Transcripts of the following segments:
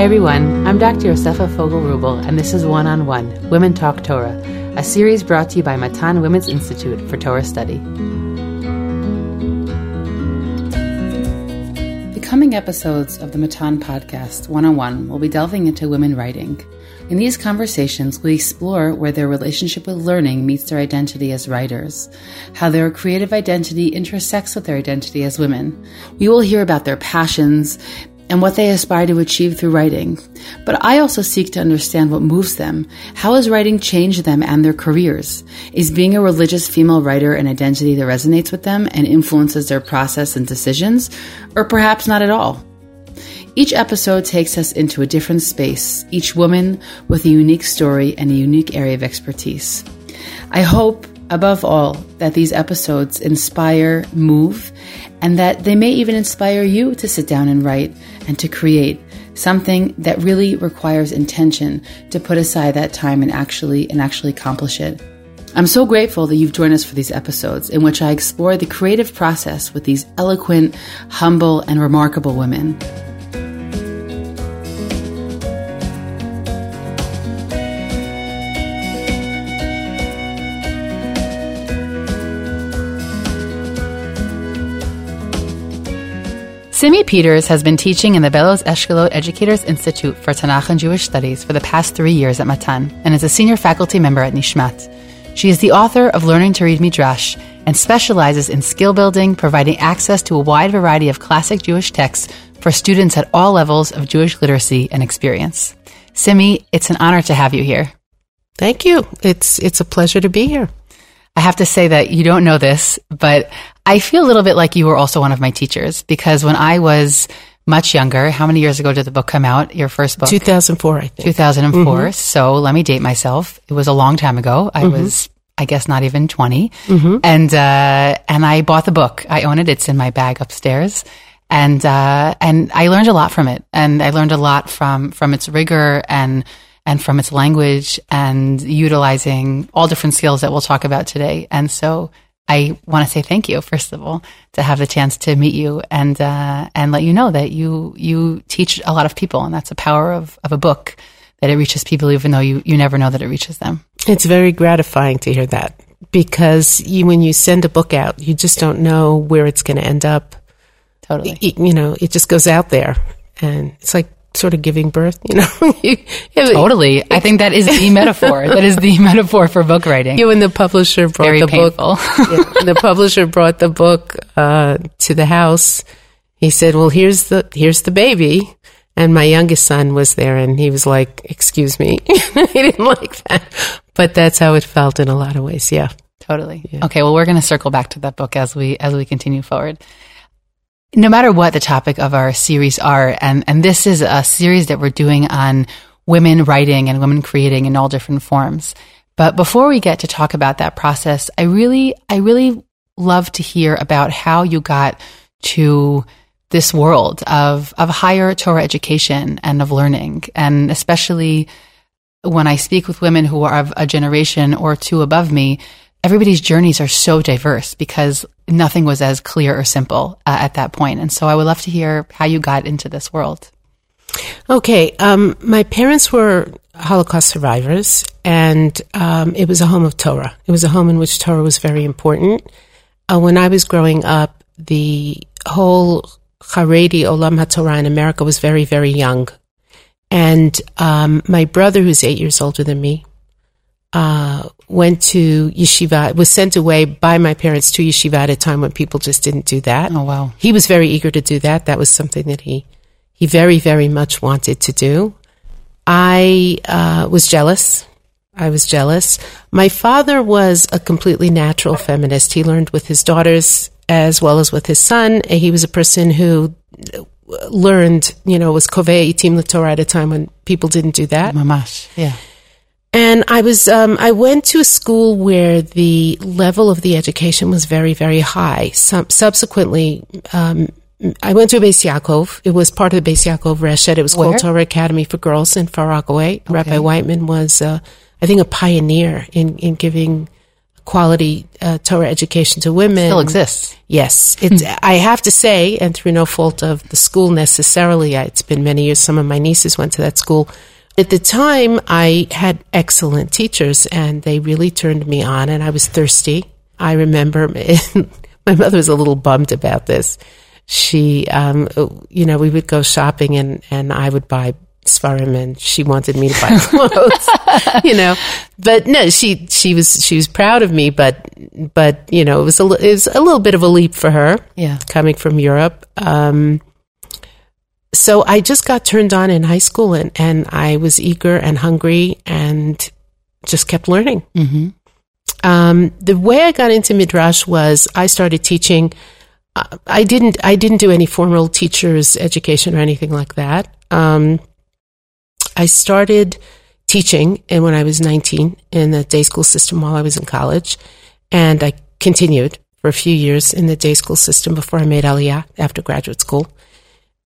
Hi everyone, I'm Dr. Yosefa Fogel-Rubel, and this is One on One, Women Talk Torah, a series brought to you by Matan Women's Institute for Torah Study. The coming episodes of the Matan Podcast, One on One, will be delving into women writing. In these conversations, we explore where their relationship with learning meets their identity as writers, how their creative identity intersects with their identity as women. We will hear about their passions and what they aspire to achieve through writing. But I also seek to understand what moves them. How has writing changed them and their careers? Is being a religious female writer an identity that resonates with them and influences their process and decisions? Or perhaps not at all? Each episode takes us into a different space, each woman with a unique story and a unique area of expertise. I hope, above all, that these episodes inspire, move, and that they may even inspire you to sit down and write and to create something that really requires intention to put aside that time and actually accomplish it. I'm so grateful that you've joined us for these episodes in which I explore the creative process with these eloquent, humble, and remarkable women. Simi Peters has been teaching in the Fellows Eshkolot Educators Institute for Tanakh and Jewish Studies for the past 3 years at Matan and is a senior faculty member at Nishmat. She is the author of Learning to Read Midrash and specializes in skill building, providing access to a wide variety of classic Jewish texts for students at all levels of Jewish literacy and experience. Simi, it's an honor to have you here. Thank you. It's a pleasure to be here. I have to say that you don't know this, but I feel a little bit like you were also one of my teachers, because when I was much younger, how many years ago did the book come out, your first book? 2004, I think. 2004, mm-hmm. So let me date myself. It was a long time ago. I was, I guess, not even 20. Mm-hmm. And I bought the book. I own it. It's in my bag upstairs. And I learned a lot from it. And I learned a lot from its rigor and from its language and utilizing all different skills that we'll talk about today. And so I want to say thank you, first of all, to have the chance to meet you and let you know that you teach a lot of people, and that's the power of a book, that it reaches people even though you never know that it reaches them. It's very gratifying to hear that, because when you send a book out, you just don't know where it's going to end up. Totally. It just goes out there, and it's like sort of giving birth, Totally. I think that is the metaphor. That is the metaphor for book writing. You and the publisher brought the book. Yeah, the publisher brought the book to the house. He said, "Well, here's the baby." And my youngest son was there, and he was like, "Excuse me." He didn't like that. But that's how it felt in a lot of ways. Yeah. Totally. Yeah. Okay, well, we're going to circle back to that book as we continue forward. No matter what the topic of our series are, and this is a series that we're doing on women writing and women creating in all different forms. But before we get to talk about that process, I really love to hear about how you got to this world of higher Torah education and of learning. And especially when I speak with women who are of a generation or two above me, everybody's journeys are so diverse because nothing was as clear or simple at that point. And so I would love to hear how you got into this world. Okay. My parents were Holocaust survivors, and it was a home of Torah. It was a home in which Torah was very important. When I was growing up, the whole Haredi Olam HaTorah in America was very, very young. And my brother, who's 8 years older than me, went to yeshiva, was sent away by my parents to yeshiva at a time when people just didn't do that. Oh, wow. He was very eager to do that. That was something that he very, very much wanted to do. I was jealous. My father was a completely natural feminist. He learned with his daughters as well as with his son. He was a person who learned, was kovei itim l'Torah at a time when people didn't do that. Mamash, yeah. And I went to a school where the level of the education was very, very high. Subsequently, I went to Beis Yaakov. It was part of the Beis Yaakov Reshet. It was called Torah Academy for Girls in Far Rockaway. Okay. Rabbi Whiteman was, I think, a pioneer in giving quality Torah education to women. It still exists. Yes. It's, I have to say, and through no fault of the school necessarily, it's been many years, some of my nieces went to that school. At the time, I had excellent teachers, and they really turned me on, and I was thirsty. I remember, my mother was a little bummed about this. She, we would go shopping, and I would buy Sfarim, and she wanted me to buy clothes, But no, she was proud of me, but it was a little bit of a leap for her, coming from Europe. So I just got turned on in high school, and I was eager and hungry, and just kept learning. Mm-hmm. The way I got into Midrash was I started teaching. I didn't do any formal teacher's education or anything like that. I started teaching when I was 19 in the day school system while I was in college, and I continued for a few years in the day school system before I made Aliyah after graduate school.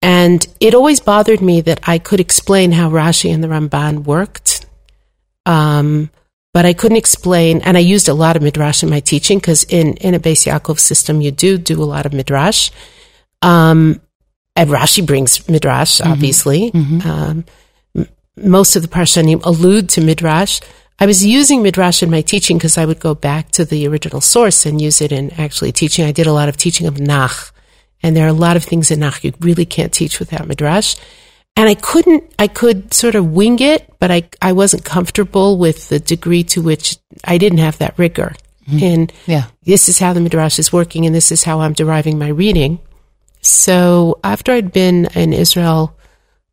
And it always bothered me that I could explain how Rashi and the Ramban worked, but I couldn't explain, and I used a lot of Midrash in my teaching, because in a Beis Yaakov system, you do a lot of Midrash. And Rashi brings Midrash, obviously. Mm-hmm. Most of the Parshanim allude to Midrash. I was using Midrash in my teaching because I would go back to the original source and use it in actually teaching. I did a lot of teaching of Nach, and there are a lot of things in Nach you really can't teach without Midrash. And I could sort of wing it, but I wasn't comfortable with the degree to which I didn't have that rigor. Mm-hmm. And this is how the Midrash is working, and this is how I'm deriving my reading. So after I'd been in Israel,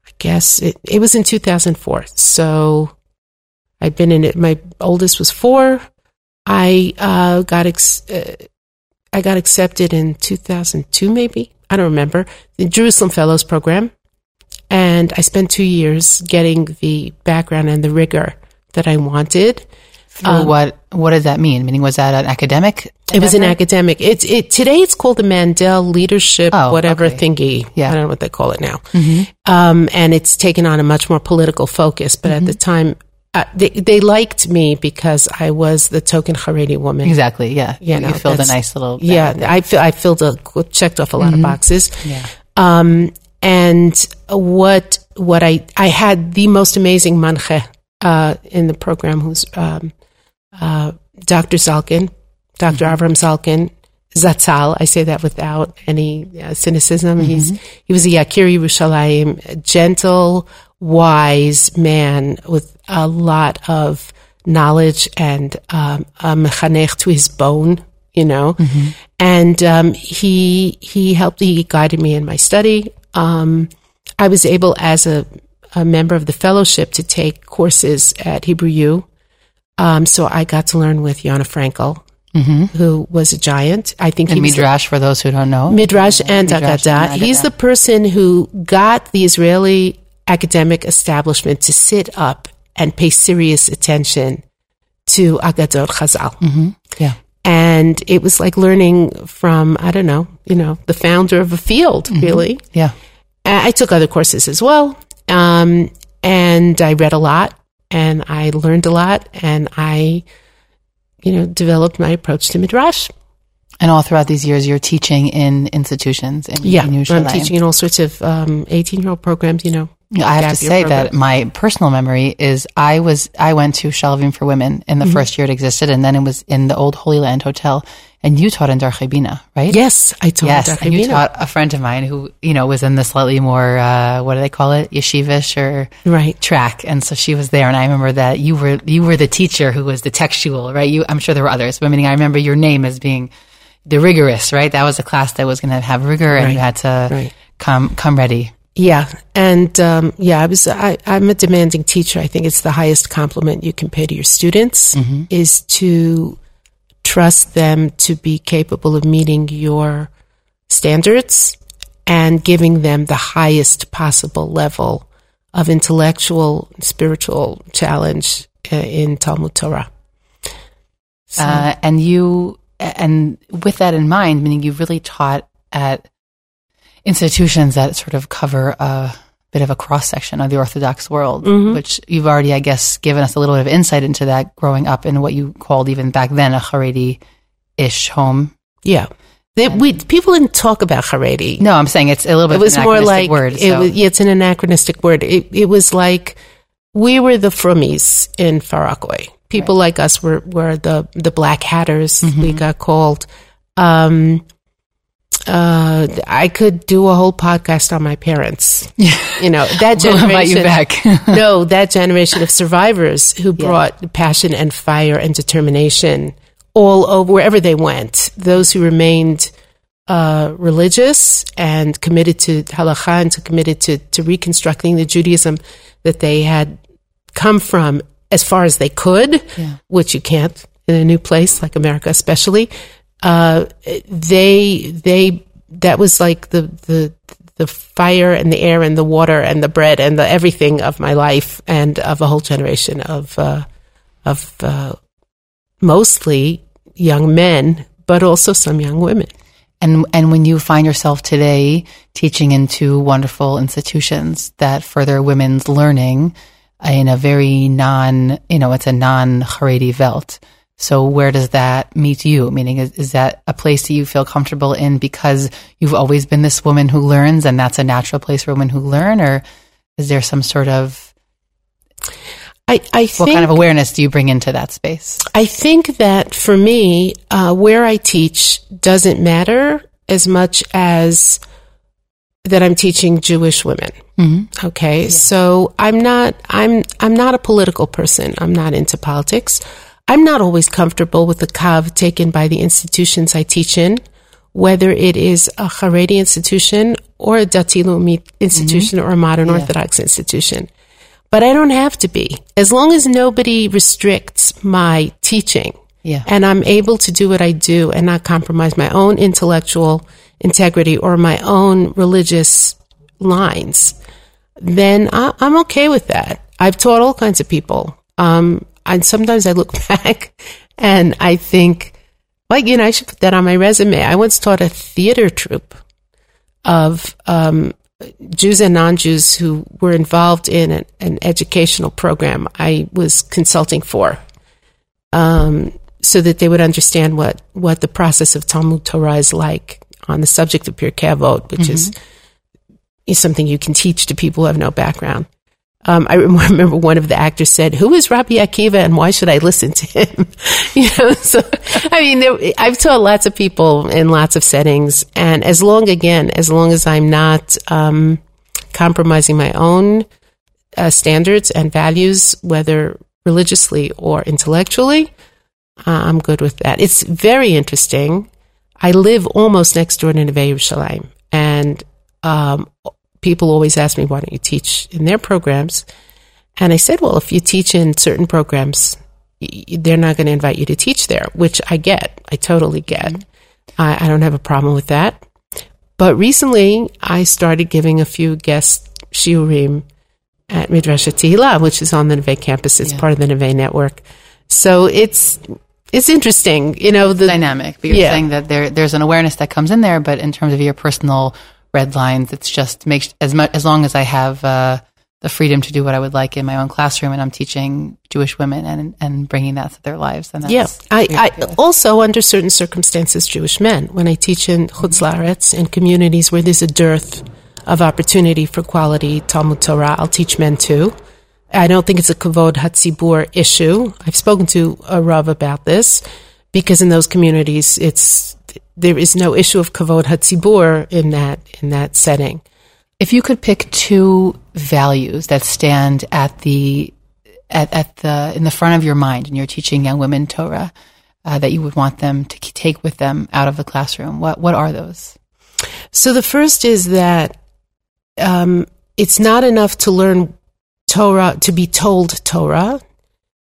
I guess it was in 2004. So I'd been in it. My oldest was 4. I got accepted in 2002, maybe. I don't remember. The Jerusalem Fellows Program. And I spent 2 years getting the background and the rigor that I wanted. What did that mean? Meaning, was that an academic? It was an academic. Today it's called the Mandel Leadership, thingy. Yeah. I don't know what they call it now. Mm-hmm. And it's taken on a much more political focus. But at the time, they liked me because I was the token Haredi woman. Exactly, yeah. You filled a nice little... Yeah, I checked off a lot of boxes. Yeah. And what I had the most amazing manche in the program, who's Dr. Zalkin, Dr. Avram Zalkin, Zatzal. I say that without any cynicism. Mm-hmm. He was a Yakir Yerushalayim, a gentle, wise man with a lot of knowledge and a mechanech to his bone. And he helped. He guided me in my study. I was able, as a member of the fellowship, to take courses at Hebrew U. So I got to learn with Yona Frankel, who was a giant. I think. And Midrash, for those who don't know, Midrash and Haggadah. He's the person who got the Israeli academic establishment to sit up and pay serious attention to Haggadot Chazal. Mm-hmm. Yeah. And it was like learning from, the founder of a field, really. Yeah. I took other courses as well. And I read a lot, and I learned a lot, and I, developed my approach to Midrash. And all throughout these years, you're teaching in institutions. In Yerushalayim. I'm teaching in all sorts of 18-year-old programs, I have to say that my personal memory is I went to Shalavim for Women in the first year it existed, and then it was in the old Holy Land Hotel, and you taught in Dar Chaybina, right? Yes, I taught in Dar Chaybina. And you taught a friend of mine who, was in the slightly more, what do they call it, yeshivish or track, and so she was there, and I remember that you were the teacher who was the textual, right? I'm sure there were others, but I remember your name as being the rigorous, right? That was a class that was going to have rigor, and you had to come ready. Yeah, and I'm a demanding teacher. I think it's the highest compliment you can pay to your students is to trust them to be capable of meeting your standards and giving them the highest possible level of intellectual, spiritual challenge in Talmud Torah. So. And with that in mind, meaning you've really taught at institutions that sort of cover bit of a cross-section of the Orthodox world, mm-hmm. which you've already, I guess, given us a little bit of insight into that growing up in what you called even back then a Haredi-ish home. Yeah. People didn't talk about Haredi. No, I'm saying it's a little bit of an anachronistic word. It's an anachronistic word. It was like we were the Frumis in Far Rockaway. People like us were the Black Hatters, mm-hmm. we got called. I could do a whole podcast on my parents. You know, that generation. We'll invite you back. No, that generation of survivors who brought passion and fire and determination all over wherever they went. Those who remained religious and committed to halakha and committed to reconstructing the Judaism that they had come from as far as they could, which you can't in a new place like America, especially. That was like the fire and the air and the water and the bread and the everything of my life and of a whole generation of mostly young men, but also some young women. And when you find yourself today teaching in two wonderful institutions that further women's learning in a very it's a non-Haredi Welt. So where does that meet you? Meaning, is that a place that you feel comfortable in because you've always been this woman who learns and that's a natural place for women who learn? Or is there some sort of... what kind of awareness do you bring into that space? I think that for me, where I teach doesn't matter as much as that I'm teaching Jewish women. Mm-hmm. Okay, so I'm not a political person. I'm not into politics. I'm not always comfortable with the kav taken by the institutions I teach in, whether it is a Haredi institution or a Dati Lumi institution mm-hmm. or a modern Orthodox institution. But I don't have to be. As long as nobody restricts my teaching and I'm able to do what I do and not compromise my own intellectual integrity or my own religious lines, then I'm okay with that. I've taught all kinds of people. And sometimes I look back and I think, I should put that on my resume. I once taught a theater troupe of Jews and non-Jews who were involved in an educational program I was consulting for so that they would understand what the process of Talmud Torah is like on the subject of Pirkei Avot, which mm-hmm. is something you can teach to people who have no background. I remember one of the actors said, "Who is Rabbi Akiva and why should I listen to him?" I've taught lots of people in lots of settings. And as long as I'm not compromising my own standards and values, whether religiously or intellectually, I'm good with that. It's very interesting. I live almost next door to Neve Yerushalayim. And people always ask me, why don't you teach in their programs? And I said, well, if you teach in certain programs, they're not going to invite you to teach there, which I get. I totally get. Mm-hmm. I don't have a problem with that. But recently, I started giving a few guest shiurim at Midrasha Tehila, which is on the Neve campus. It's part of the Neve network. So it's interesting. The dynamic. But you're saying that there's an awareness that comes in there, but in terms of your personal red lines, it's just as long as I have the freedom to do what I would like in my own classroom, and I'm teaching Jewish women and bringing that to their lives. And that's I also, under certain circumstances, Jewish men. When I teach in Chutz La'aretz, in communities where there's a dearth of opportunity for quality Talmud Torah, I'll teach men too. I don't think it's a kavod hatzibur issue. I've spoken to a Rav about this because in those communities, there is no issue of kavod hatzibur in that setting. If you could pick two values that stand in the front of your mind when you're teaching young women Torah that you would want them to take with them out of the classroom, what are those? So the first is that it's not enough to learn Torah, to be told Torah.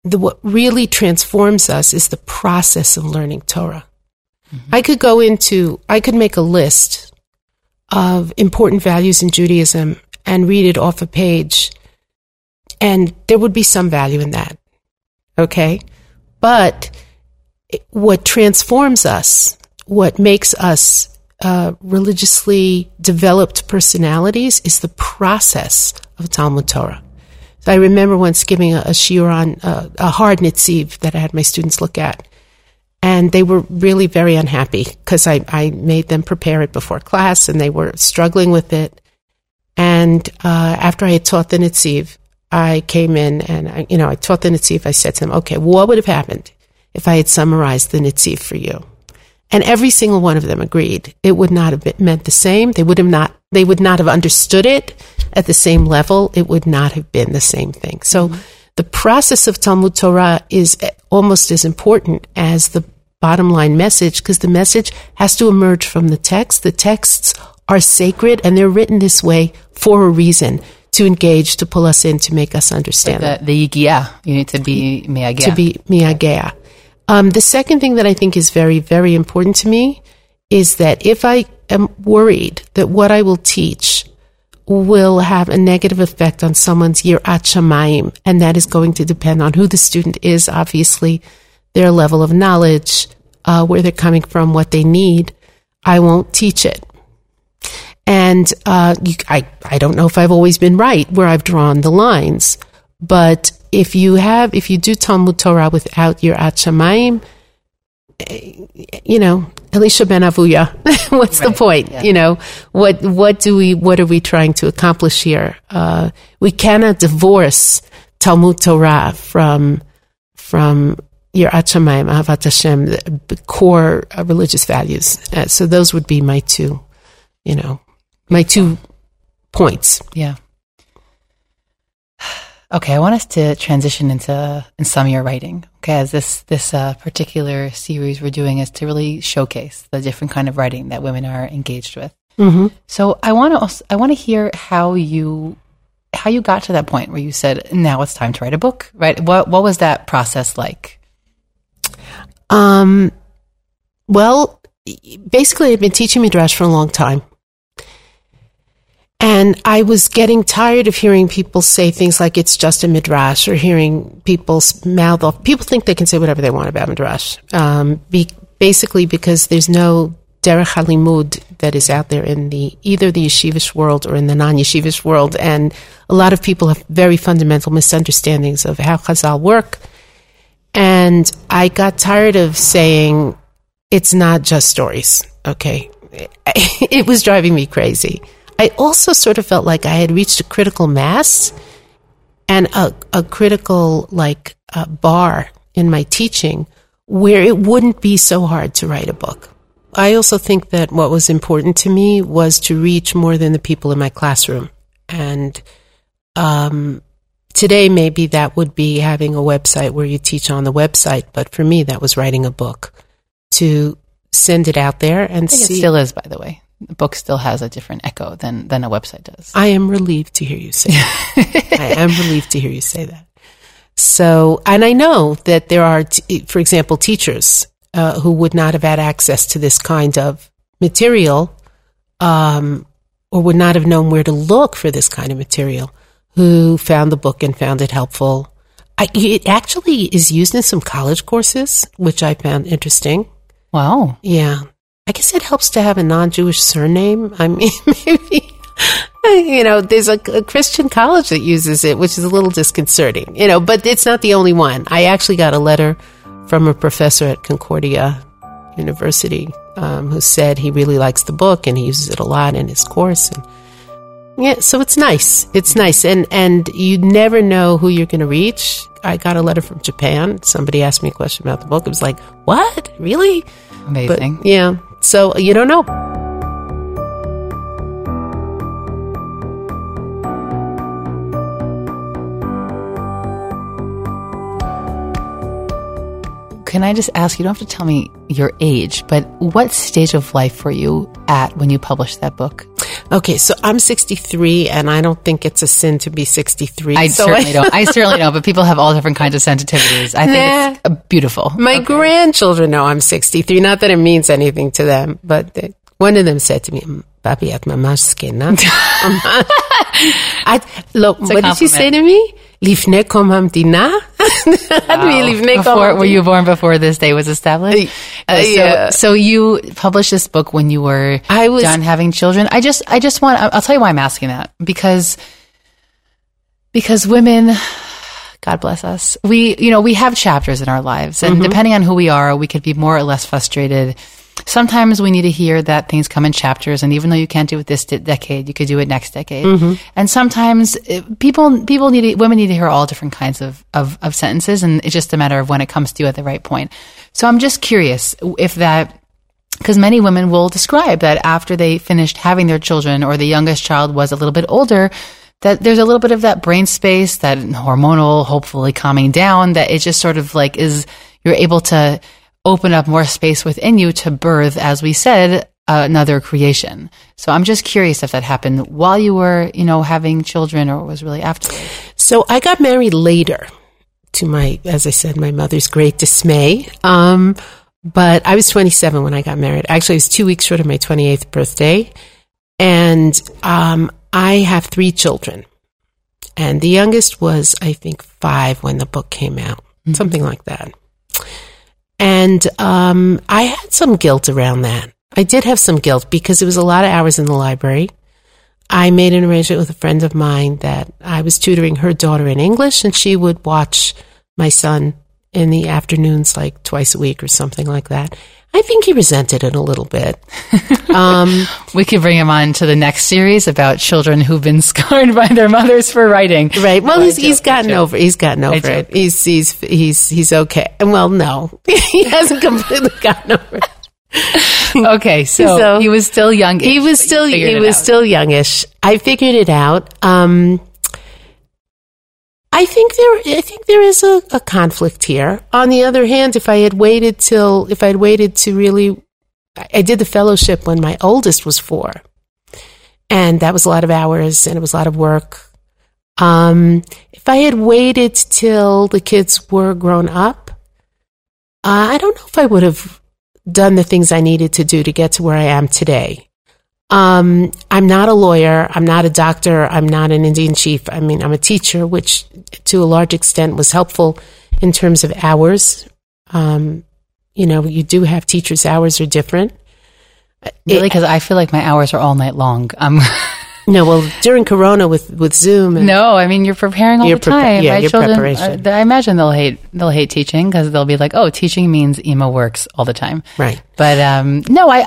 What really transforms us is the process of learning Torah. Mm-hmm. I could make a list of important values in Judaism and read it off a page, and there would be some value in that, okay? But what transforms us, what makes us religiously developed personalities is the process of Talmud Torah. So I remember once giving a shiur on a hard nitziv that I had my students look at, and they were really very unhappy because I made them prepare it before class, and they were struggling with it. And after I had taught the nitziv, I came in and I taught the nitziv. I said to them, "Okay, what would have happened if I had summarized the nitziv for you?" And every single one of them agreed it would not have meant the same. They would not have understood it at the same level. It would not have been the same thing. So the process of Talmud Torah is almost as important as the bottom line message, because the message has to emerge from the text. The texts are sacred, and they're written this way for a reason, to engage, to pull us in, to make us understand. Like the Yigiyah, you need to be Miyagea. To be Miyagea. The second thing that I think is very, very important to me is that if I am worried that what I will teach will have a negative effect on someone's yirat shamayim, and that is going to depend on who the student is, obviously, their level of knowledge, where they're coming from, what they need, I won't teach it. And I don't know if I've always been right where I've drawn the lines, but if you do Talmud Torah without yirat shamayim, Elisha ben Avuya, what's the point? Yeah. What are we trying to accomplish here? We cannot divorce Talmud Torah from yirat shamayim, ahavat Hashem, the core religious values. So those would be my two, my two points. Yeah. Okay, I want us to transition into some of your writing. Okay, as this particular series we're doing is to really showcase the different kind of writing that women are engaged with. Mm-hmm. So I want to hear how you got to that point where you said, now it's time to write a book, right? What was that process like? Well, basically, I've been teaching Midrash for a long time. And I was getting tired of hearing people say things like it's just a midrash, or hearing people mouth off. People think they can say whatever they want about midrash, basically because there's no derech halimud that is out there in either the yeshivish world or in the non-yeshivish world. And a lot of people have very fundamental misunderstandings of how Chazal work. And I got tired of saying it's not just stories, okay? It was driving me crazy. I also sort of felt like I had reached a critical mass and a critical bar in my teaching where it wouldn't be so hard to write a book. I also think that what was important to me was to reach more than the people in my classroom. And today maybe that would be having a website where you teach on the website, but for me that was writing a book, to send it out there and see. It still is, by the way. The book still has a different echo than a website does. I am relieved to hear you say that. So, and I know that there are, for example, teachers who would not have had access to this kind of material, or would not have known where to look for this kind of material, who found the book and found it helpful. It actually is used in some college courses, which I found interesting. Wow. Yeah. I guess it helps to have a non-Jewish surname. I mean, maybe, there's a Christian college that uses it, which is a little disconcerting, but it's not the only one. I actually got a letter from a professor at Concordia University who said he really likes the book and he uses it a lot in his course. And yeah, so it's nice. And you never know who you're going to reach. I got a letter from Japan. Somebody asked me a question about the book. It was like, what? Really? Amazing. But, yeah. So you don't know. Can I just ask, you don't have to tell me your age, but what stage of life were you at when you published that book? Okay, so I'm 63, and I don't think it's a sin to be 63. I certainly don't, but people have all different kinds of sensitivities. I think it's beautiful. My grandchildren know I'm 63. Not that it means anything to them, but one of them said to me, "Papi, at mamash skin, huh?" What did she say to me? לפני קום המדינה? Wow. Were you born before this day was established? Yeah. So you published this book when you were done having children. I just want, I'll tell you why I'm asking that. Because women, God bless us, we have chapters in our lives. And depending on who we are, we could be more or less frustrated. Sometimes we need to hear that things come in chapters, and even though you can't do it this decade, you could do it next decade. And sometimes women need to hear all different kinds of sentences, and it's just a matter of when it comes to you at the right point. So I'm just curious if that, because many women will describe that after they finished having their children, or the youngest child was a little bit older, that there's a little bit of that brain space, that hormonal, hopefully calming down, that it just sort of like you're able to open up more space within you to birth, as we said, another creation. So I'm just curious if that happened while you were, having children, or it was really after. So I got married later, to my, as I said, my mother's great dismay. But I was 27 when I got married. Actually, it was 2 weeks short of my 28th birthday. And I have 3 children. And the youngest was, I think, 5 when the book came out, something like that. And I had some guilt around that. I did have some guilt because it was a lot of hours in the library. I made an arrangement with a friend of mine that I was tutoring her daughter in English, and she would watch my son in the afternoons, like twice a week or something like that. I think he resented it a little bit. We could bring him on to the next series about children who've been scarred by their mothers for writing. Right. Well, he's gotten over it. He's okay. Well, no, he hasn't completely gotten over it. Okay, so he was still youngish. He was still youngish. I figured it out. I think there is a conflict here. On the other hand, I did the fellowship when my oldest was 4, and that was a lot of hours, and it was a lot of work. If I had waited till the kids were grown up, I don't know if I would have done the things I needed to do to get to where I am today. I'm not a lawyer. I'm not a doctor. I'm not an Indian chief. I mean, I'm a teacher, which to a large extent was helpful in terms of hours. You do have teachers' hours are different. Really? Because I feel like my hours are all night long. No, well, during Corona with Zoom. No, I mean, you're preparing all the time. Yeah, your preparation. I imagine they'll hate teaching because they'll be like, oh, teaching means emo works all the time. Right. But I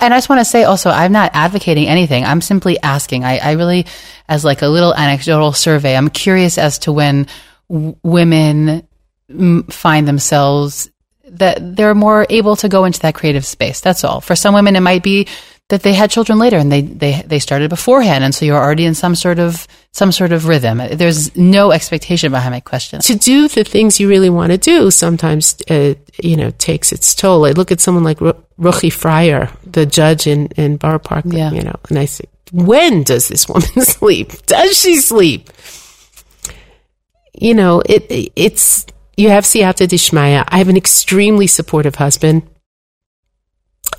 just want to say also, I'm not advocating anything. I'm simply asking. I really, as like a little anecdotal survey, I'm curious as to when women find themselves that they're more able to go into that creative space. That's all. For some women, it might be that they had children later and they started beforehand, and so you're already in some sort of rhythm. There's no expectation behind my question. To do the things you really want to do sometimes takes its toll. I look at someone like Ruchi Fryer, the judge in Bar Park, yeah. And I say, when does this woman sleep? Does she sleep? It's you have siyata dishmaya. I have an extremely supportive husband.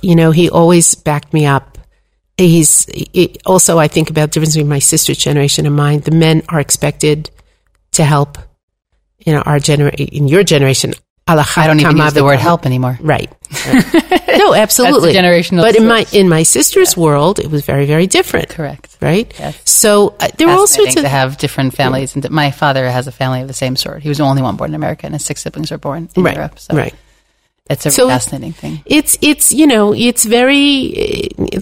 He always backed me up. Also, I think about the difference between my sister's generation and mine. The men are expected to help. In your generation, I don't even use the word help anymore. Right? No, absolutely. That's the generational but source. in my sister's world, it was very, very different. Correct. Right. Yes. So there were all sorts of to have different families. Yeah. And my father has a family of the same sort. He was the only one born in America, and his 6 siblings were born in Europe. So. Right. It's a fascinating thing. It's a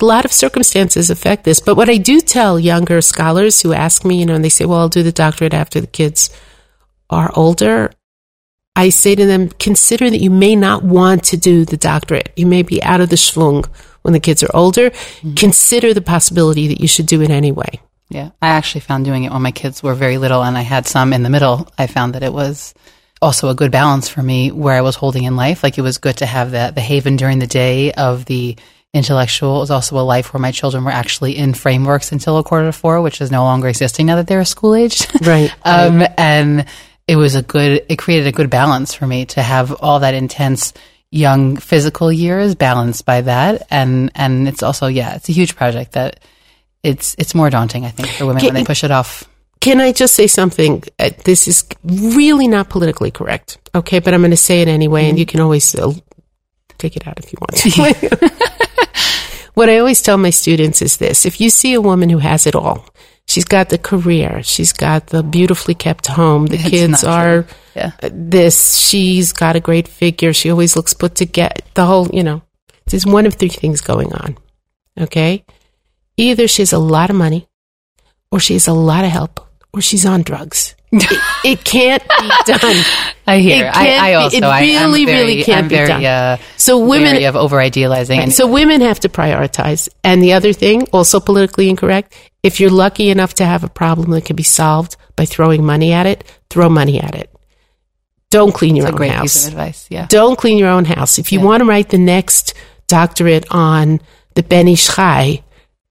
lot of circumstances affect this. But what I do tell younger scholars who ask me, and they say, well, I'll do the doctorate after the kids are older. I say to them, consider that you may not want to do the doctorate. You may be out of the schwung when the kids are older. Mm-hmm. Consider the possibility that you should do it anyway. Yeah. I actually found doing it when my kids were very little and I had some in the middle. I found that it was also a good balance for me where I was holding in life. Like it was good to have the haven during the day of the intellectual. It was also a life where my children were actually in frameworks until 3:45, which is no longer existing now that they're school aged. Right. And it created a good balance for me to have all that intense young physical years balanced by that. And it's also, it's a huge project that it's more daunting, I think, for women when they push it off. Can I just say something? This is really not politically correct, okay? But I'm going to say it anyway, and you can always take it out if you want to. What I always tell my students is this. If you see a woman who has it all, she's got the career, she's got the beautifully kept home, the kids are this, she's got a great figure, she always looks put together, the whole, you know, there's one of three things going on, okay? Either she has a lot of money, or she has a lot of help, or she's on drugs. It can't be done. I hear. It really can't be done. So women of over idealizing. Right. So women have to prioritize. And the other thing, also politically incorrect, if you're lucky enough to have a problem that can be solved by throwing money at it, throw money at it. Don't clean your own house. That's a great piece of advice. Yeah. Don't clean your own house. If you want to write the next doctorate on the Ben Ish Chai,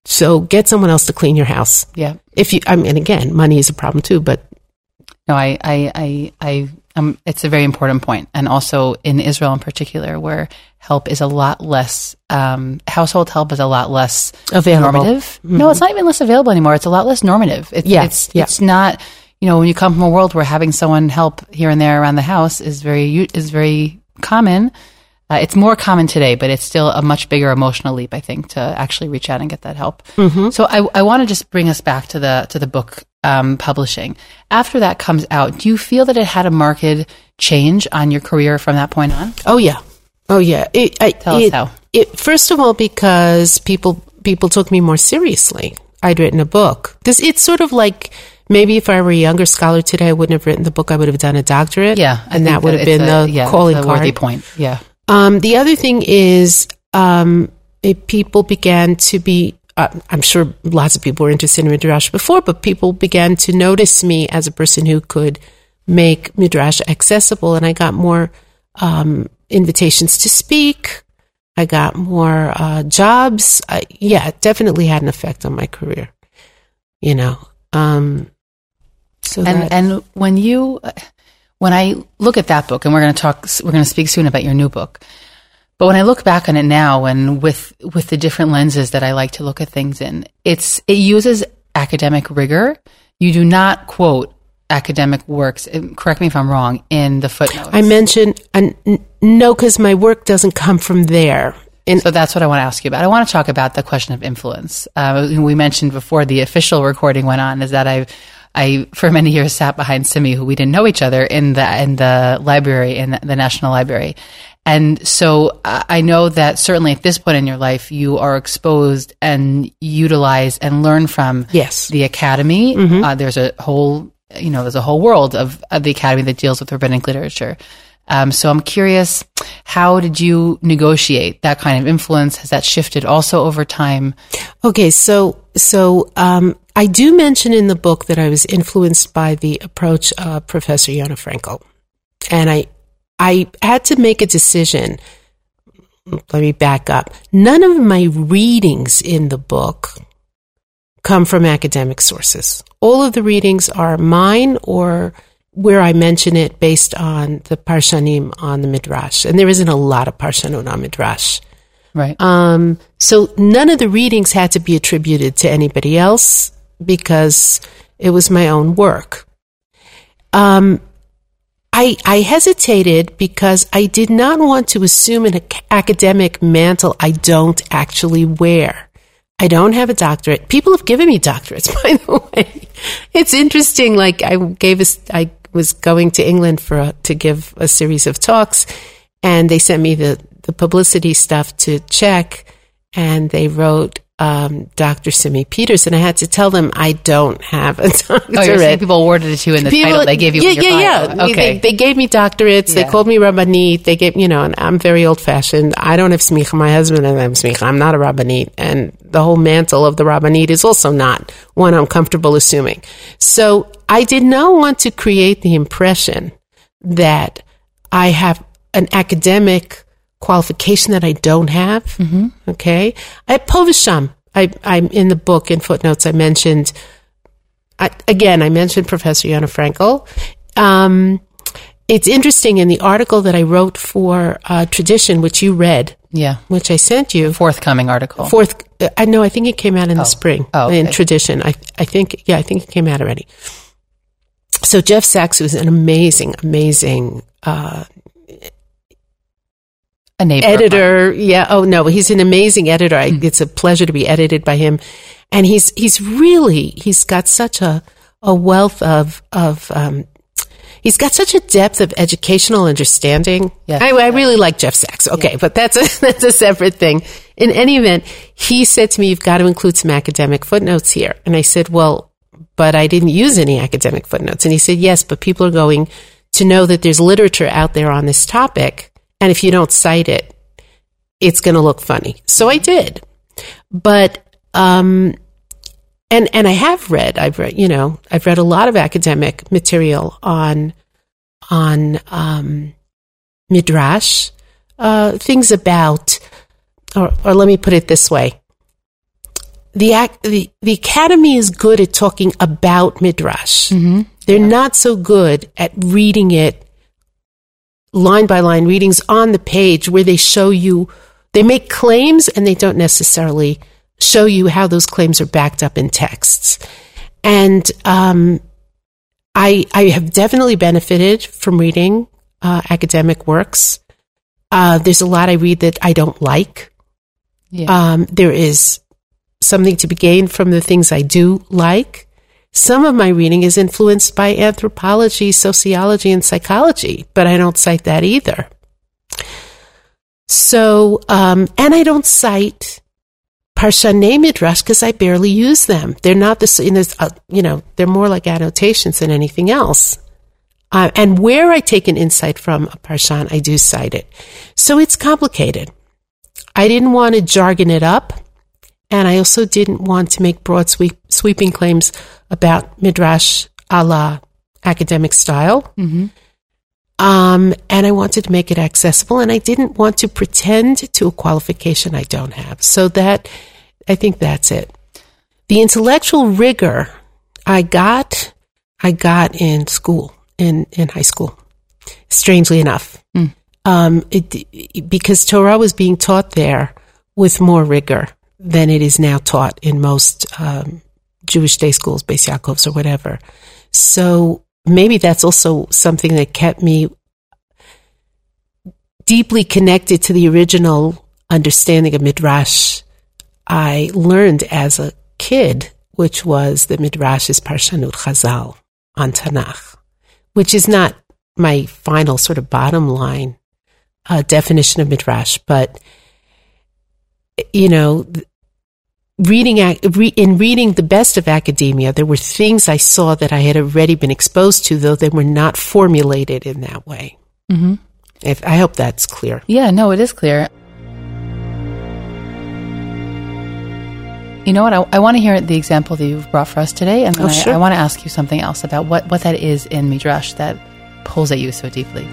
so get someone else to clean your house. Yeah. If you, I mean, again, money is a problem too, but. No, it's a very important point. And also in Israel in particular, where help is a lot less, household help is a lot less available. Normative. Mm-hmm. No, it's not even less available anymore. It's a lot less normative. It's not, you know, when you come from a world where having someone help here and there around the house is very common. It's more common today, but it's still a much bigger emotional leap, I think, to actually reach out and get that help. Mm-hmm. So I want to just bring us back to the book publishing. After that comes out, do you feel that it had a marked change on your career from that point on? Oh yeah. Tell us how. First of all, because people took me more seriously. I'd written a book. It's sort of like. Maybe if I were a younger scholar today, I wouldn't have written the book. I would have done a doctorate. Yeah. And that would have been the calling card. It's a worthy point. Yeah. The other thing is people began to be, I'm sure lots of people were interested in Midrash before, but people began to notice me as a person who could make Midrash accessible. And I got more invitations to speak. I got more jobs. It definitely had an effect on my career, you know. So when I look at that book, and we're going to speak soon about your new book, but when I look back on it now, and with the different lenses that I like to look at things in, it uses academic rigor. You do not quote academic works. Correct me if I'm wrong. In the footnotes, I mentioned no, because my work doesn't come from there. So that's what I want to ask you about. I want to talk about the question of influence. We mentioned before the official recording went on is that I for many years sat behind Simi, who we didn't know each other, in the library, in the National Library. And so I know that certainly at this point in your life, you are exposed and utilize and learn from the academy. Mm-hmm. There's a whole world of the academy that deals with rabbinic literature. So I'm curious, how did you negotiate that kind of influence? Has that shifted also over time? Okay, so I do mention in the book that I was influenced by the approach of Professor Yona Frankel. And I had to make a decision. Let me back up. None of my readings in the book come from academic sources. All of the readings are mine or where I mention it based on the Parshanim on the Midrash. And there isn't a lot of Parshanot on Midrash. Right. So none of the readings had to be attributed to anybody else because it was my own work. I hesitated because I did not want to assume an academic mantle I don't actually wear. I don't have a doctorate. People have given me doctorates, by the way. It's interesting. Like I was going to England to give a series of talks, and they sent me the publicity stuff to check, and they wrote Dr. Simi Peters, and I had to tell them I don't have a doctorate. Oh, you're saying people awarded it to you in the title they gave you. Yeah. Okay. They gave me doctorates. Yeah. They called me Rabbanit. They gave, and I'm very old-fashioned. I don't have smicha. My husband and I have smicha. I'm not a Rabbanit. And the whole mantle of the Rabbanit is also not one I'm comfortable assuming. So I did not want to create the impression that I have an academic qualification that I don't have. Mm-hmm. Okay. At Povisham, I'm in the book in footnotes. I mentioned Professor Yona Frankel. It's interesting in the article that I wrote for Tradition, which you read, Yeah. Which I sent you. Forthcoming article. I think it came out in the spring. Oh, okay. In Tradition. I think it came out already. So Jeff Sachs was an amazing editor. He's an amazing editor. It's a pleasure to be edited by him. And he's got such a wealth of he's got such a depth of educational understanding. Yes, I really like Jeff Sachs. Okay, yeah. But that's a separate thing. In any event, he said to me, you've got to include some academic footnotes here. And I said, well, but I didn't use any academic footnotes. And he said, yes, but people are going to know that there's literature out there on this topic. And if you don't cite it, it's going to look funny. So I did. But, and I have read, I've read a lot of academic material on Midrash, things about, or let me put it this way. The Academy is good at talking about Midrash. Mm-hmm. They're not so good at reading it line by line, readings on the page where they show you, they make claims and they don't necessarily show you how those claims are backed up in texts. And I have definitely benefited from reading academic works. There's a lot I read that I don't like. Yeah. There is something to be gained from the things I do like. Some of my reading is influenced by anthropology, sociology, and psychology, but I don't cite that either. So, and I don't cite Parshanei Midrash because I barely use them. They're not they're more like annotations than anything else. And where I take an insight from a Parshan, I do cite it. So it's complicated. I didn't want to jargon it up, and I also didn't want to make broad sweeping claims about Midrash a la academic style. Mm-hmm. And I wanted to make it accessible, and I didn't want to pretend to a qualification I don't have. So that, I think that's it. The intellectual rigor I got in school, in high school, strangely enough. Mm. Because Torah was being taught there with more rigor than it is now taught in most Jewish day schools, Beis Yaakovs or whatever. So maybe that's also something that kept me deeply connected to the original understanding of Midrash I learned as a kid, which was that Midrash is Parshanut Chazal on Tanakh, which is not my final sort of bottom line definition of Midrash, but, you know, reading the best of academia, there were things I saw that I had already been exposed to, though they were not formulated in that way. Mm-hmm. I hope that's clear. Yeah, no, it is clear. You know what? I want to hear the example that you've brought for us today, and then I want to ask you something else about what that is in Midrash that pulls at you so deeply.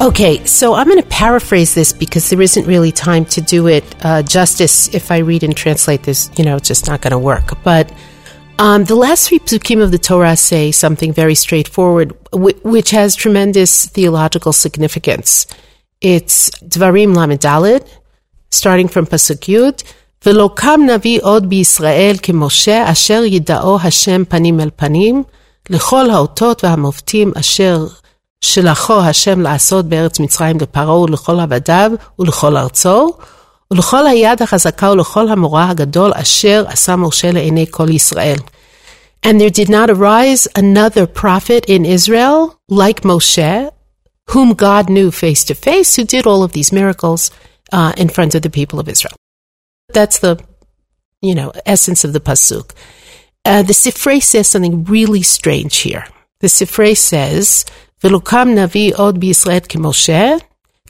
Okay, so I'm going to paraphrase this because there isn't really time to do it justice. If I read and translate this, it's just not going to work. But the last three psukim of the Torah say something very straightforward, which has tremendous theological significance. It's Dvarim Lamed Daled, starting from Pasuk Yud, V'lo kam navi od b'Yisrael k'Moshe asher yidao Hashem panim el panim, l'chol ha'otot v'hamoftim asher שלחו השם לעשות בארץ מצרים לפרעה ולכל עבדיו ולכל ארצו ולכל היד החזקה ולכל המורה הגדול אשר עשה משה לעיני כל ישראל. And there did not arise another prophet in Israel like Moshe, whom God knew face to face, who did all of these miracles in front of the people of Israel. That's the, essence of the pasuk. The Sifrei says something really strange here. The Sifrei says, V'lo kam navi od b'Yisrael k'Moshe.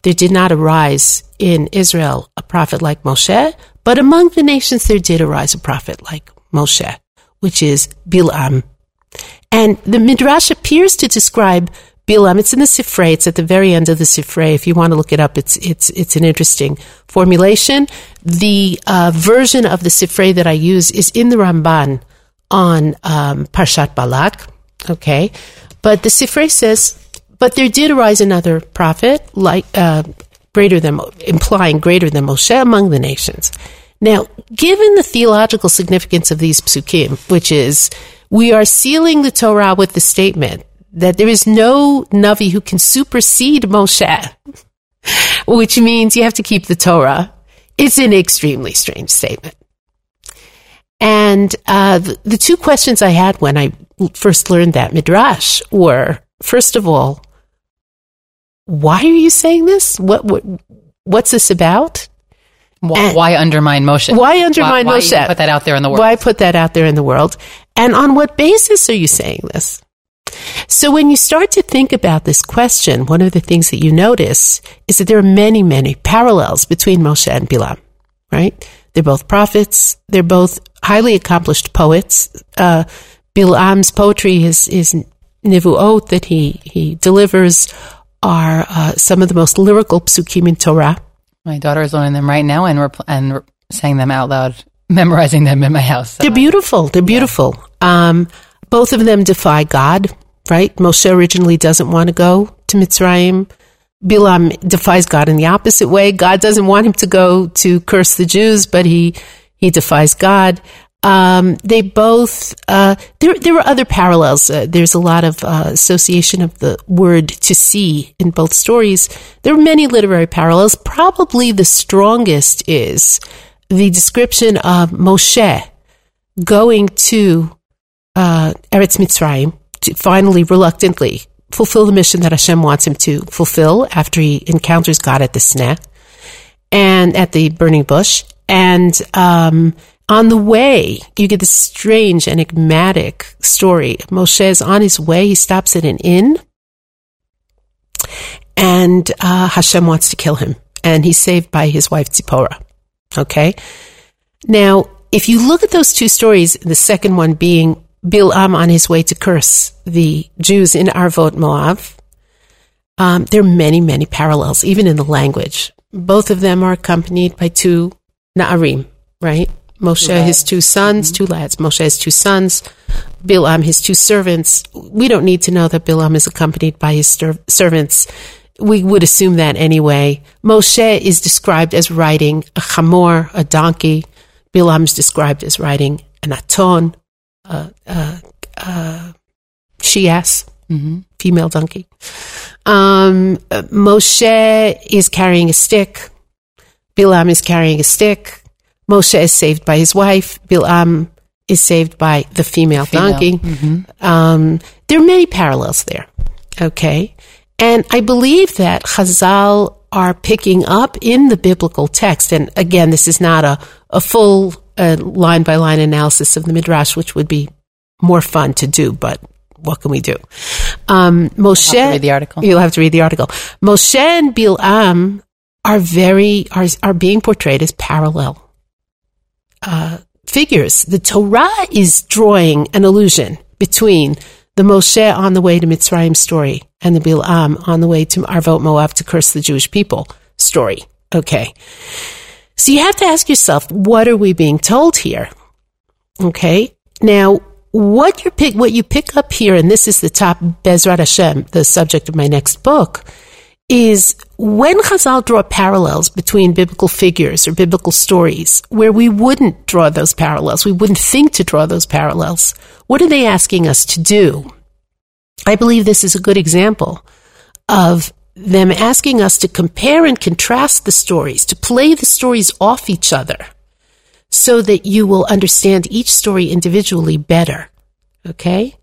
There did not arise in Israel a prophet like Moshe, but among the nations there did arise a prophet like Moshe, which is Bilam. And the Midrash appears to describe Bilam. It's in the Sifrei. It's at the very end of the Sifrei. If you want to look it up, it's an interesting formulation. The version of the Sifrei that I use is in the Ramban on Parshat Balak. Okay. But the Sifrei says, but there did arise another prophet, like implying greater than Moshe among the nations. Now, given the theological significance of these psukim, which is, we are sealing the Torah with the statement that there is no Navi who can supersede Moshe, which means you have to keep the Torah. It's an extremely strange statement. And the two questions I had when I first learned that Midrash were, first of all, why are you saying this? What's this about? Why undermine Moshe? Why Moshe? Put that out there in the world. Why put that out there in the world? And on what basis are you saying this? So when you start to think about this question, one of the things that you notice is that there are many, many parallels between Moshe and Bilam, right? They're both prophets. They're both highly accomplished poets. Bilam's poetry, his nivuot that he delivers, are some of the most lyrical psukim in Torah. My daughter is learning them right now and saying them out loud, memorizing them in my house. So. They're beautiful. They're beautiful. Yeah. Both of them defy God, right? Moshe originally doesn't want to go to Mitzrayim. Bilam defies God in the opposite way. God doesn't want him to go to curse the Jews, but he defies God. They both, there were other parallels. There's a lot of association of the word to see in both stories. There are many literary parallels. Probably the strongest is the description of Moshe going to Eretz Mitzrayim to finally, reluctantly, fulfill the mission that Hashem wants him to fulfill after he encounters God at the Sneh and at the burning bush. And on the way, you get this strange, enigmatic story. Moshe is on his way. He stops at an inn, and Hashem wants to kill him. And he's saved by his wife, Tzipporah. Okay? Now, if you look at those two stories, the second one being Bilam on his way to curse the Jews in Arvot Moav, there are many, many parallels, even in the language. Both of them are accompanied by two na'arim, right? Moshe, his two sons, two lads. Moshe, his two sons. Bilam, his two servants. We don't need to know that Bilam is accompanied by his servants. We would assume that anyway. Moshe is described as riding a chamor, a donkey. Bilam is described as riding an aton, she-ass, female donkey. Moshe is carrying a stick. Bilam is carrying a stick. Moshe is saved by his wife. Bilam is saved by the female donkey. Mm-hmm. There are many parallels there, okay? And I believe that Chazal are picking up in the biblical text, and again, this is not a full line-by-line analysis of the Midrash, which would be more fun to do, but what can we do? Moshe, you'll have to read the article. Moshe and Bilam are being portrayed as parallel figures. The Torah is drawing an allusion between the Moshe on the way to Mitzrayim story and the Bilam on the way to Arvot Moav to curse the Jewish people story. Okay. So you have to ask yourself, what are we being told here? Okay. Now, what you pick up here, and this is the top, Bezrat Hashem, the subject of my next book, is when Chazal draw parallels between biblical figures or biblical stories where we wouldn't draw those parallels, we wouldn't think to draw those parallels, what are they asking us to do? I believe this is a good example of them asking us to compare and contrast the stories, to play the stories off each other so that you will understand each story individually better, okay?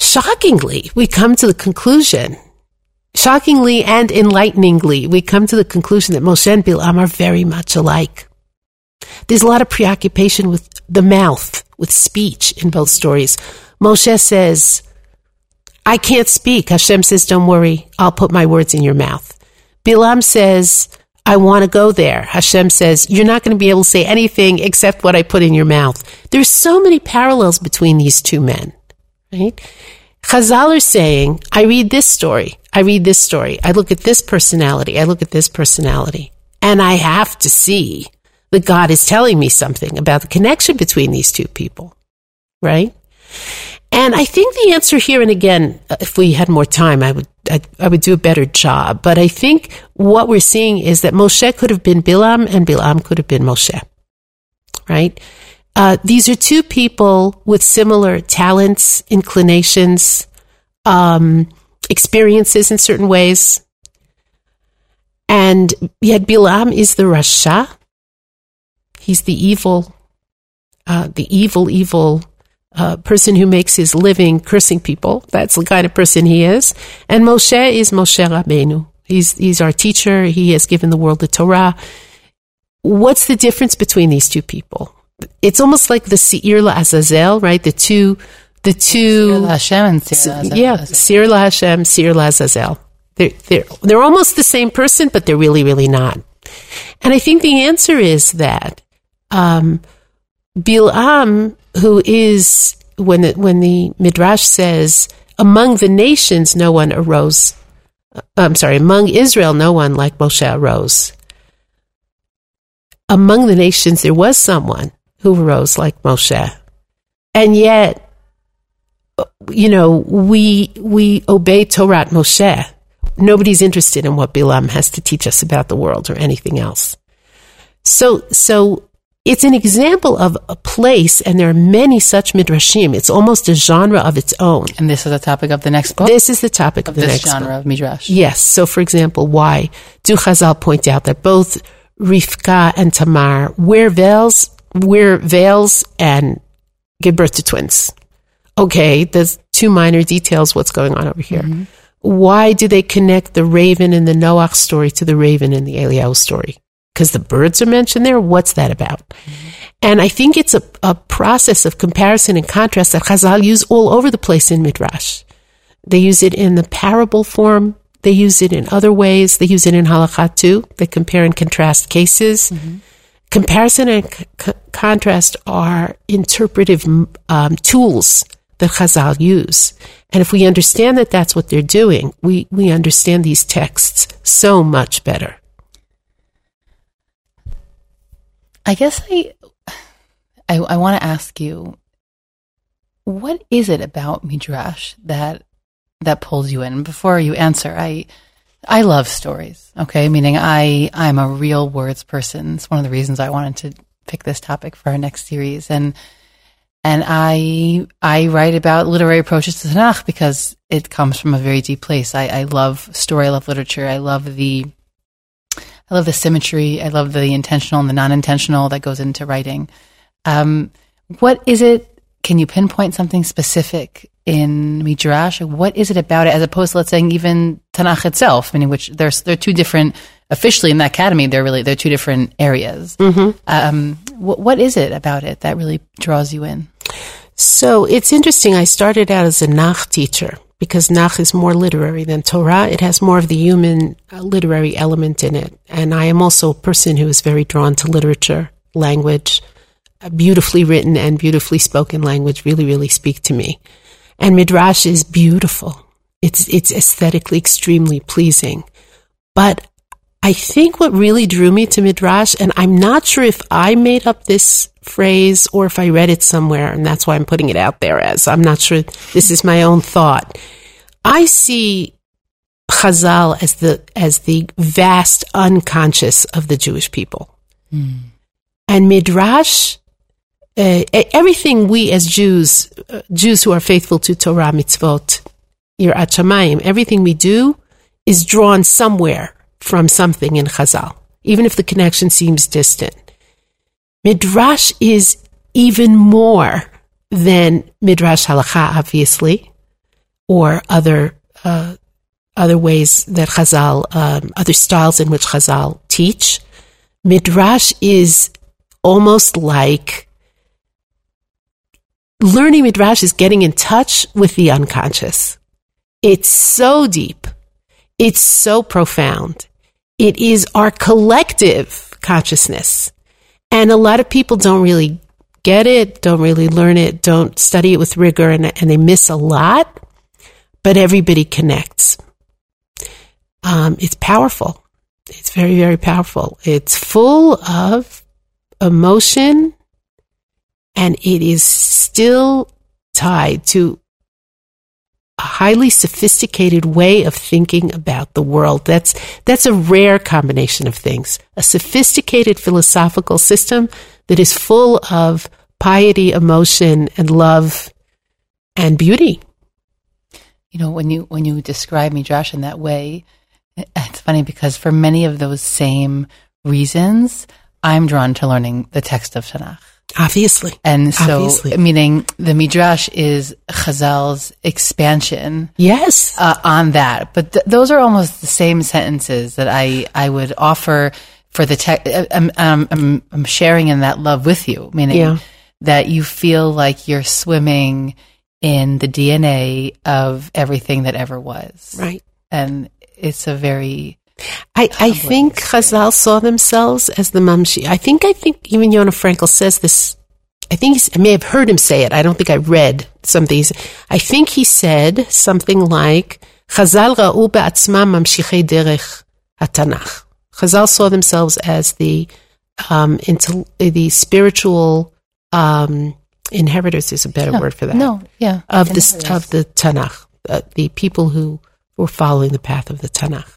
Shockingly, we come to the conclusion Shockingly and enlighteningly, we come to the conclusion that Moshe and Bilam are very much alike. There's a lot of preoccupation with the mouth, with speech in both stories. Moshe says, I can't speak. Hashem says, don't worry, I'll put my words in your mouth. Bilam says, I want to go there. Hashem says, you're not going to be able to say anything except what I put in your mouth. There's so many parallels between these two men, right? Chazal are saying, I read this story. I look at this personality. And I have to see that God is telling me something about the connection between these two people, right? And I think the answer here, and again, if we had more time, I would do a better job. But I think what we're seeing is that Moshe could have been Bilam, and Bilam could have been Moshe, right? These are two people with similar talents, inclinations, experiences in certain ways. And yet Bilam is the Rasha. He's the evil person who makes his living cursing people. That's the kind of person he is. And Moshe is Moshe Rabbeinu. He's our teacher. He has given the world the Torah. What's the difference between these two people? It's almost like the Seir LaAzazel, right? The two Seir LaHashem and Seir LaAzazel. Yeah, Seir LaHashem, Seir LaAzazel. They're almost the same person, but they're really, really not. And I think the answer is that Bilam, who is, when the Midrash says, among the nations no one arose, among Israel no one like Moshe arose. Among the nations there was someone who arose like Moshe. And yet, you know, we obey Torah Moshe. Nobody's interested in what Bilam has to teach us about the world or anything else. So it's an example of a place, and there are many such midrashim. It's almost a genre of its own. And this is the topic of the next book? This is the topic of the next genre book. Of midrash. Yes. So, for example, why do Chazal point out that both Rivka and Tamar wear veils and give birth to twins? Okay, there's two minor details. What's going on over here? Mm-hmm. Why do they connect the raven in the Noach story to the raven in the Eliyahu story? Because the birds are mentioned there. What's that about? Mm-hmm. And I think it's a process of comparison and contrast that Chazal use all over the place in Midrash. They use it in the parable form. They use it in other ways. They use it in Halakha too. They compare and contrast cases. Mm-hmm. Comparison and contrast are interpretive tools that Chazal use. And if we understand that that's what they're doing, we understand these texts so much better. I guess I want to ask you, what is it about Midrash that pulls you in? Before you answer, I love stories, okay? Meaning I'm a real words person. It's one of the reasons I wanted to pick this topic for our next series. And I write about literary approaches to Tanakh because it comes from a very deep place. I love story, I love literature, I love the symmetry, I love the intentional and the non-intentional that goes into writing. What is it? Can you pinpoint something specific in Midrash? What is it about it, as opposed to, let's say, even Tanakh itself? Meaning, which they're two different. Officially, in the academy, they're two different areas. Mm-hmm. What is it about it that really draws you in? So it's interesting. I started out as a Nach teacher because Nach is more literary than Torah. It has more of the human literary element in it. And I am also a person who is very drawn to literature, language. Beautifully written and beautifully spoken language really, really speak to me. And Midrash is beautiful. It's aesthetically extremely pleasing. But I think what really drew me to Midrash, and I'm not sure if I made up this phrase or if I read it somewhere, and that's why I'm putting it out there as, I'm not sure this is my own thought. I see Chazal as the vast unconscious of the Jewish people. Mm. And Midrash, everything we as Jews who are faithful to Torah, mitzvot, yirat shamayim, everything we do is drawn somewhere from something in Chazal, even if the connection seems distant. Midrash is even more than Midrash Halakha, obviously, or other ways that Chazal, other styles in which Chazal teach. Midrash is almost like, learning Midrash is getting in touch with the unconscious. It's so deep. It's so profound. It is our collective consciousness. And a lot of people don't really get it, don't really learn it, don't study it with rigor, and they miss a lot. But everybody connects. It's powerful. It's very, very powerful. It's full of emotion, and it is still tied to a highly sophisticated way of thinking about the world. That's a rare combination of things. A sophisticated philosophical system that is full of piety, emotion, and love, and beauty. You know, when you describe Midrash in that way, it's funny because for many of those same reasons, I'm drawn to learning the text of Tanakh. Obviously. And so, obviously, meaning the Midrash is Chazal's expansion. Yes. On that. But those are almost the same sentences that I would offer for the text. I'm sharing in that love with you, meaning that you feel like you're swimming in the DNA of everything that ever was. Right. And it's a very... I think Chazal saw themselves as the Mamshi. I think even Yona Frankel says this. I may have heard him say it. I don't think I read some of these. I think he said something like, Chazal ra'u ba'atzmam mamshichei derech hatanach. Chazal saw themselves as the spiritual inheritors is a better word for that. No, yeah. Of the Tanakh, the people who were following the path of the Tanakh.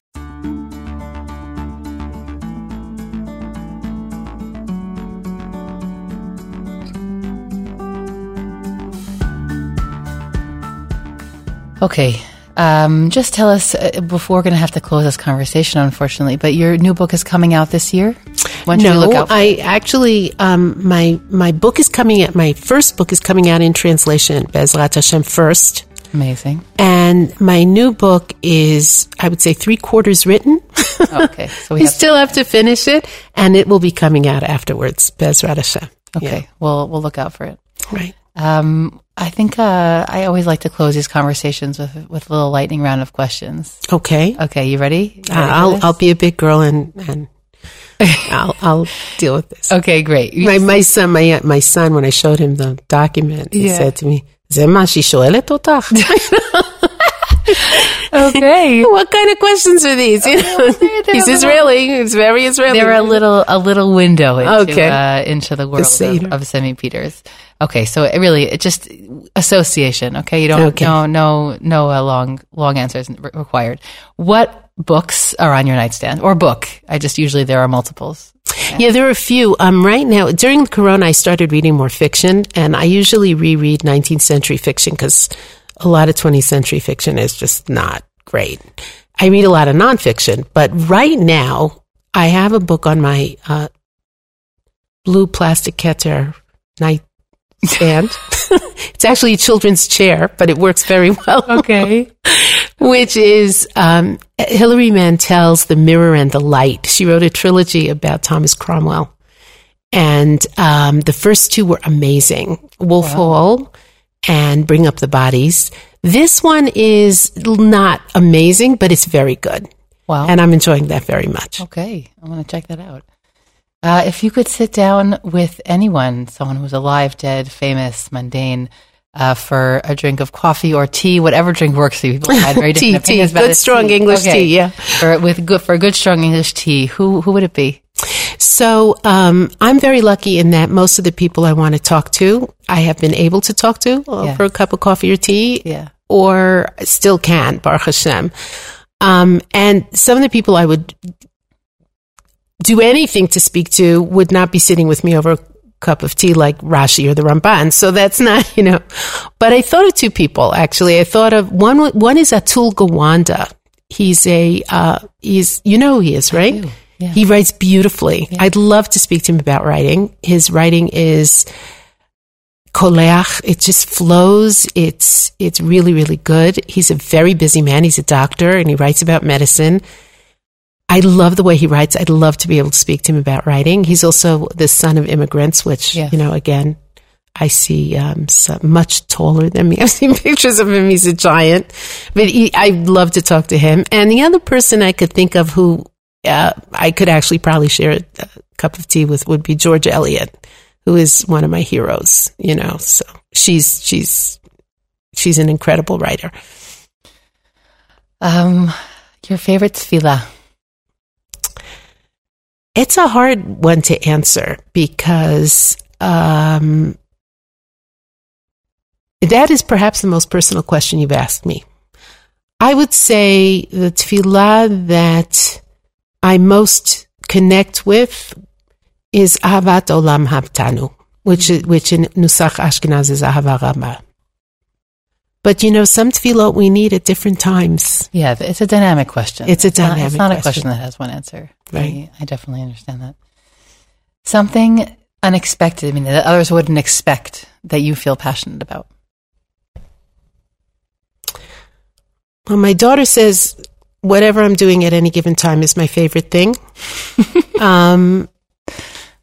Okay, just tell us, before we're going to have to close this conversation, unfortunately, but your new book is coming out this year? My book is coming out, my first book is coming out in translation, Bezrat Hashem first. Amazing. And my new book is, I would say, 3/4 written. Okay. So we still have to finish it, and it will be coming out afterwards, Bezrat Hashem. Okay, yeah. We'll look out for it. Right. I think I always like to close these conversations with a little lightning round of questions. Okay, you ready? I'll be a big girl and I'll deal with this. Okay, great. My son, when I showed him the document, he said to me, "Zema she shoelet otach." Okay. What kind of questions are these? You know, he's Israeli. He's very Israeli. They're a little window into the world of Simi Peters. Okay, so it just association. Okay, you don't long answers required. What books are on your nightstand or book? Usually there are multiples. Yeah, there are a few. Right now, during the Corona, I started reading more fiction, and I usually reread 19th century fiction because a lot of 20th century fiction is just not great. I read a lot of nonfiction, but right now I have a book on my blue plastic Keter nightstand. It's actually a children's chair, but it works very well. Okay. Which is Hilary Mantel's The Mirror and the Light. She wrote a trilogy about Thomas Cromwell. And the first two were amazing. Wolf Hall and Bring Up the Bodies. This one is not amazing, but it's very good. Wow. And I'm enjoying that very much. Okay. I want to check that out. If you could sit down with anyone, someone who's alive, dead, famous, mundane, for a drink of coffee or tea, whatever drink works for you. People had very different opinions about it. Good, strong English tea, yeah. For a good, strong English tea, who would it be? So I'm very lucky in that most of the people I want to talk to, I have been able to talk to for a cup of coffee or tea, or still can, Baruch Hashem. And some of the people I would do anything to speak to would not be sitting with me over a cup of tea like Rashi or the Ramban. So that's not, But I thought of two people, actually. I thought of one. One is Atul Gawanda. He's who he is, right? Yeah. He writes beautifully. Yeah. I'd love to speak to him about writing. His writing is koleach. It just flows. It's really, really good. He's a very busy man. He's a doctor, and he writes about medicine. I love the way he writes. I'd love to be able to speak to him about writing. He's also the son of immigrants, which, again, I see much taller than me. I've seen pictures of him. He's a giant. But I'd love to talk to him. And the other person I could think of who I could actually probably share a cup of tea with would be George Eliot, who is one of my heroes, So she's an incredible writer. Your favorite tefillah? It's a hard one to answer because That is perhaps the most personal question you've asked me. I would say the tefillah that I most connect with is Ahavat Olam Habtanu, which in Nusach Ashkenaz is Ahava Rabbah. But, you know, some tefillah we need at different times. Yeah, it's a dynamic question. It's not a question that has one answer. Right. I definitely understand that. Something unexpected, I mean, that others wouldn't expect that you feel passionate about. Well, my daughter says whatever I'm doing at any given time is my favorite thing.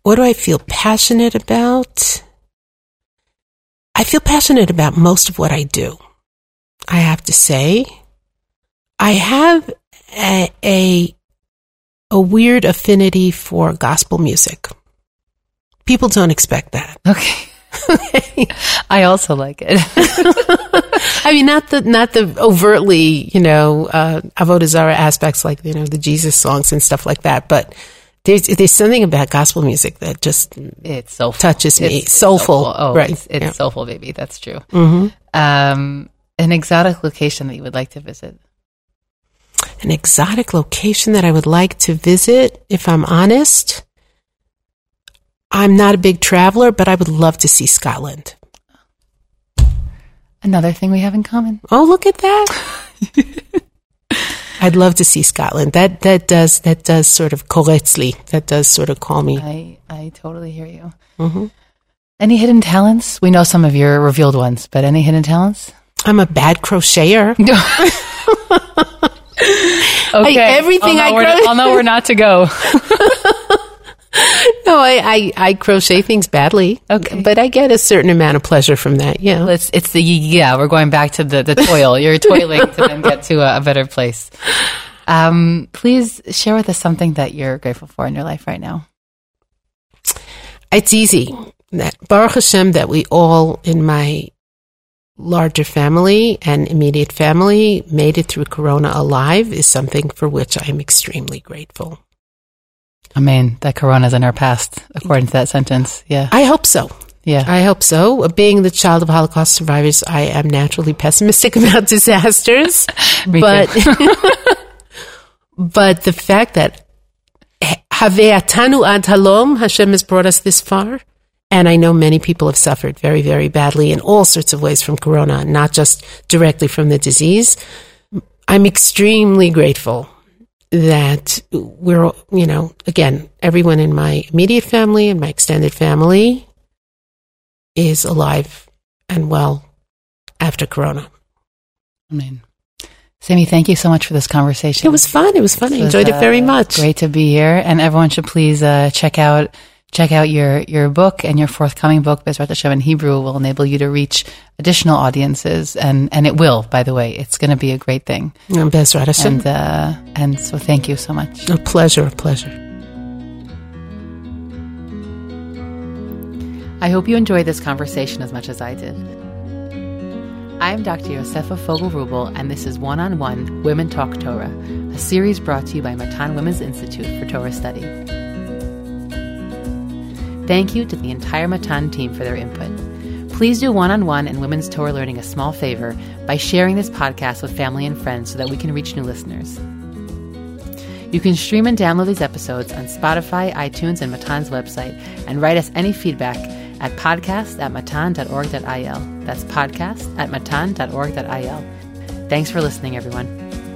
What do I feel passionate about? I feel passionate about most of what I do, I have to say. I have a weird affinity for gospel music. People don't expect that. Okay. I also like it. I mean, not the overtly, you know, Avodah Zarah aspects like, you know, the Jesus songs and stuff like that, but There's something about gospel music that just touches me. It's soulful. Oh, right. It's soulful, baby. That's true. Mm-hmm. An exotic location that you would like to visit? An exotic location that I would like to visit, if I'm honest, I'm not a big traveler, but I would love to see Scotland. Another thing we have in common. Oh, look at that. I'd love to see Scotland. That does sort of koretzli. That does sort of call me. I totally hear you. Mm-hmm. Any hidden talents? We know some of your revealed ones, but any hidden talents? I'm a bad crocheter. Okay, I'll know where not to go. No, I crochet things badly. Okay, but I get a certain amount of pleasure from that. Yeah, we're going back to the toil. You're toiling to then get to a better place. Please share with us something that you're grateful for in your life right now. It's easy. That Baruch Hashem, that we all in my larger family and immediate family made it through Corona alive is something for which I am extremely grateful. I mean, that Corona's in our past, according to that sentence. Yeah. I hope so. Yeah. I hope so. Being the child of Holocaust survivors, I am naturally pessimistic about disasters. But the fact that Have'atanu ad halom, Hashem has brought us this far, and I know many people have suffered very, very badly in all sorts of ways from Corona, not just directly from the disease. I'm extremely grateful that we're, you know, again, everyone in my immediate family and my extended family is alive and well after Corona. I mean, Simi, thank you so much for this conversation. It was fun. I enjoyed it very much. Great to be here. And everyone should please check out your book, and your forthcoming book, Bezrat Hashem in Hebrew, will enable you to reach additional audiences, and it will, by the way. It's going to be a great thing. Bezrat Hashem. And so thank you so much. A pleasure. I hope you enjoyed this conversation as much as I did. I am Dr. Yosefa Fogel-Rubel, and this is One on One Women Talk Torah, a series brought to you by Matan Women's Institute for Torah Study. Thank you to the entire Matan team for their input. Please do One on One and Women's Torah Learning a small favor by sharing this podcast with family and friends so that we can reach new listeners. You can stream and download these episodes on Spotify, iTunes, and Matan's website, and write us any feedback at podcast@matan.org.il. That's podcast@matan.org.il. Thanks for listening, everyone.